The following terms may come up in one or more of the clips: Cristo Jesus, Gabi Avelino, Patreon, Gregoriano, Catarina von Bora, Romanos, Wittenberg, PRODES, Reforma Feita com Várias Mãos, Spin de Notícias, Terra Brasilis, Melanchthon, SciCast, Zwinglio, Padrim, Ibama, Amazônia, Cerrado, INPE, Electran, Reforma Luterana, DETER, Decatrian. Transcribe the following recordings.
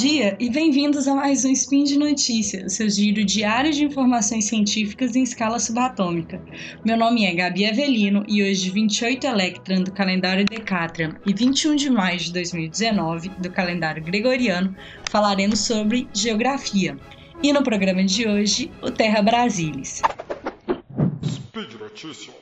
dia e bem-vindos a mais um Spin de Notícias, o seu giro diário de informações científicas em escala subatômica. Meu nome é Gabi Avelino e hoje, 28 Electran do calendário Decatrian e 21 de maio de 2019 do calendário Gregoriano, falaremos sobre geografia. E no programa de hoje, o Terra Brasilis. Speed Notícias.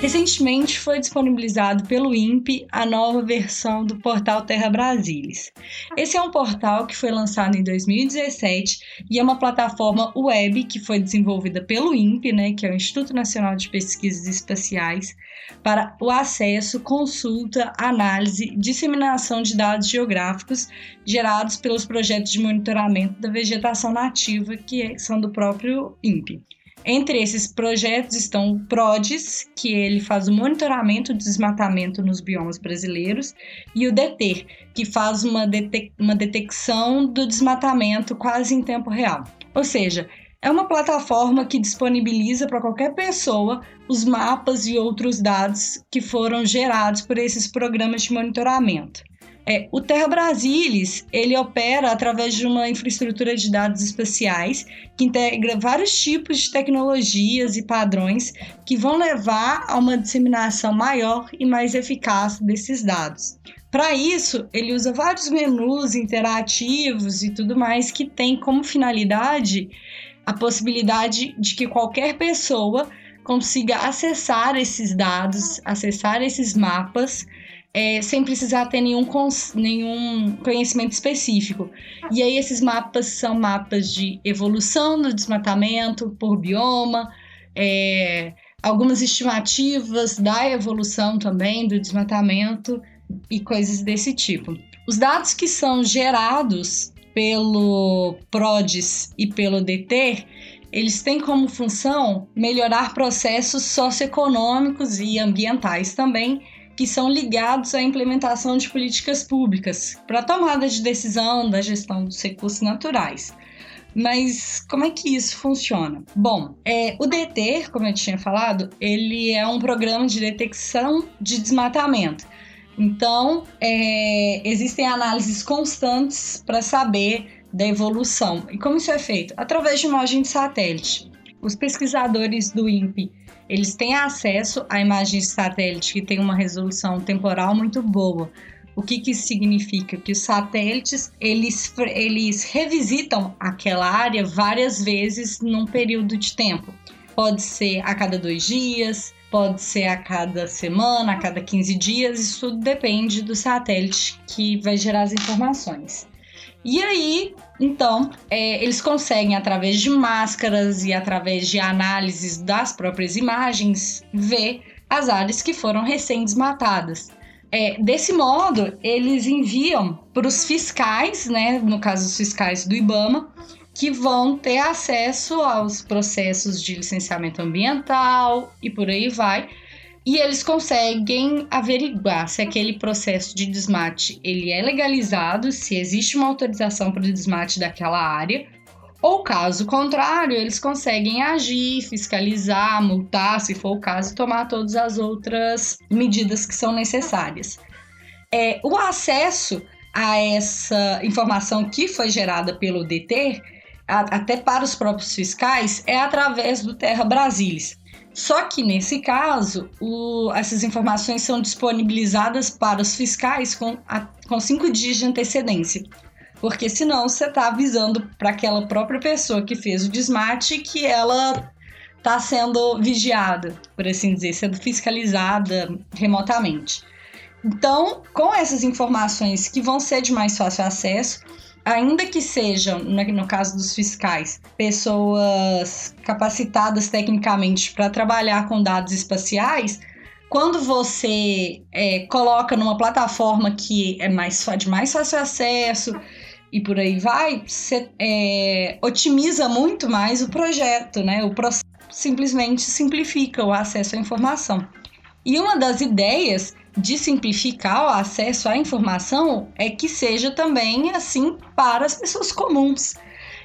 Recentemente foi disponibilizado pelo INPE a nova versão do portal Terra Brasilis. Esse é um portal que foi lançado em 2017 e é uma plataforma web que foi desenvolvida pelo INPE, que é o Instituto Nacional de Pesquisas Espaciais, para o acesso, consulta, análise e disseminação de dados geográficos gerados pelos projetos de monitoramento da vegetação nativa, que são do próprio INPE. Entre esses projetos estão o PRODES, que ele faz o monitoramento do desmatamento nos biomas brasileiros, e o DETER, que faz uma detecção do desmatamento quase em tempo real. Ou seja, é uma plataforma que disponibiliza para qualquer pessoa os mapas e outros dados que foram gerados por esses programas de monitoramento. O Terra Brasilis, ele opera através de uma infraestrutura de dados espaciais que integra vários tipos de tecnologias e padrões que vão levar a uma disseminação maior e mais eficaz desses dados. Para isso, ele usa vários menus interativos e tudo mais que tem como finalidade a possibilidade de que qualquer pessoa consiga acessar esses dados, acessar esses mapas, sem precisar ter nenhum conhecimento específico. E aí esses mapas são mapas de evolução do desmatamento por bioma, algumas estimativas da evolução também do desmatamento e coisas desse tipo. Os dados que são gerados pelo PRODES e pelo DETER, eles têm como função melhorar processos socioeconômicos e ambientais também, que são ligados à implementação de políticas públicas para a tomada de decisão da gestão dos recursos naturais. Mas como é que isso funciona? Bom, o DETER, como eu tinha falado, ele é um programa de detecção de desmatamento. Então, existem análises constantes para saber da evolução. E como isso é feito? Através de imagem de satélite. Os pesquisadores do INPE, eles têm acesso a imagens de satélite que têm uma resolução temporal muito boa. O que isso significa? Que os satélites, eles revisitam aquela área várias vezes num período de tempo. Pode ser a cada 2 dias, pode ser a cada semana, a cada 15 dias, isso tudo depende do satélite que vai gerar as informações. E aí, então, eles conseguem, através de máscaras e através de análises das próprias imagens, ver as áreas que foram recém-desmatadas. Desse modo, eles enviam para os fiscais, no caso os fiscais do Ibama, que vão ter acesso aos processos de licenciamento ambiental e por aí vai. E eles conseguem averiguar se aquele processo de desmate ele é legalizado, se existe uma autorização para o desmate daquela área, ou caso contrário, eles conseguem agir, fiscalizar, multar, se for o caso, tomar todas as outras medidas que são necessárias. O acesso a essa informação que foi gerada pelo DETER, até para os próprios fiscais, é através do Terra Brasilis. Só que, nesse caso, essas informações são disponibilizadas para os fiscais com 5 dias de antecedência. Porque, senão, você está avisando para aquela própria pessoa que fez o desmate que ela está sendo vigiada, por assim dizer, sendo fiscalizada remotamente. Então, com essas informações que vão ser de mais fácil acesso, ainda que sejam, no caso dos fiscais, pessoas capacitadas tecnicamente para trabalhar com dados espaciais, quando você coloca numa plataforma que é de mais fácil acesso e por aí vai, você otimiza muito mais o projeto, o processo simplesmente simplifica o acesso à informação. E uma das ideias de simplificar o acesso à informação é que seja também assim para as pessoas comuns.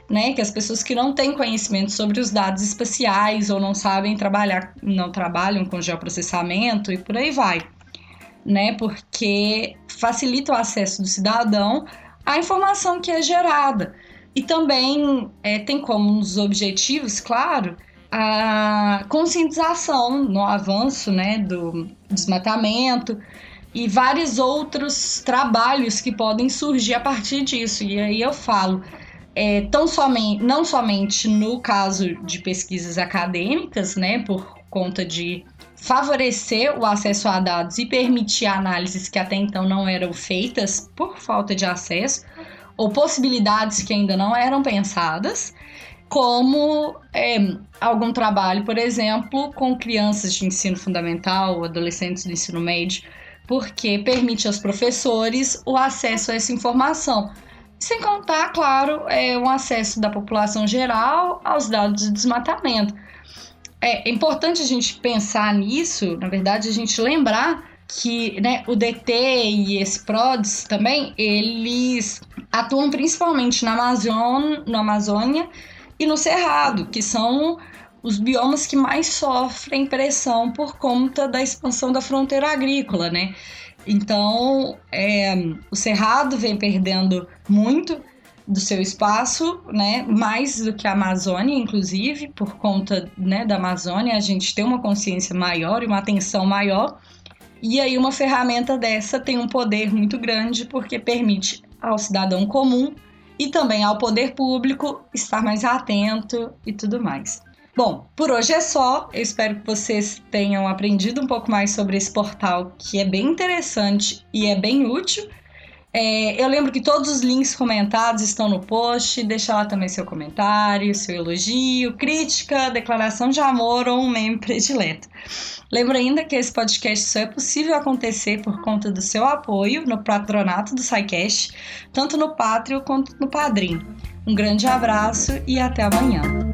né, que as pessoas que não têm conhecimento sobre os dados espaciais ou não sabem trabalhar, não trabalham com geoprocessamento e por aí vai, né, porque facilita o acesso do cidadão à informação que é gerada. E também tem como um dos objetivos, claro, a conscientização no avanço, né, do desmatamento e vários outros trabalhos que podem surgir a partir disso. E aí eu falo, não somente no caso de pesquisas acadêmicas, né, por conta de favorecer o acesso a dados e permitir análises que até então não eram feitas por falta de acesso, ou possibilidades que ainda não eram pensadas, como algum trabalho, por exemplo, com crianças de ensino fundamental, adolescentes do ensino médio, porque permite aos professores o acesso a essa informação. Sem contar, claro, um acesso da população geral aos dados de desmatamento. É importante a gente pensar nisso, na verdade, a gente lembrar que, né, o DETER e esse PRODES também, eles atuam principalmente na Amazônia e no Cerrado, que são os biomas que mais sofrem pressão por conta da expansão da fronteira agrícola, né? Então, o Cerrado vem perdendo muito do seu espaço, né? Mais do que a Amazônia, inclusive, por conta, né, da Amazônia, a gente tem uma consciência maior e uma atenção maior. E aí uma ferramenta dessa tem um poder muito grande, porque permite ao cidadão comum e também ao poder público estar mais atento e tudo mais. Bom, por hoje é só. Eu espero que vocês tenham aprendido um pouco mais sobre esse portal, que é bem interessante e é bem útil. Eu lembro que todos os links comentados estão no post. Deixa lá também seu comentário, seu elogio, crítica, declaração de amor ou um meme predileto. Lembro ainda que esse podcast só é possível acontecer por conta do seu apoio no patronato do SciCast, tanto no Patreon quanto no Padrim. Um grande abraço e até amanhã.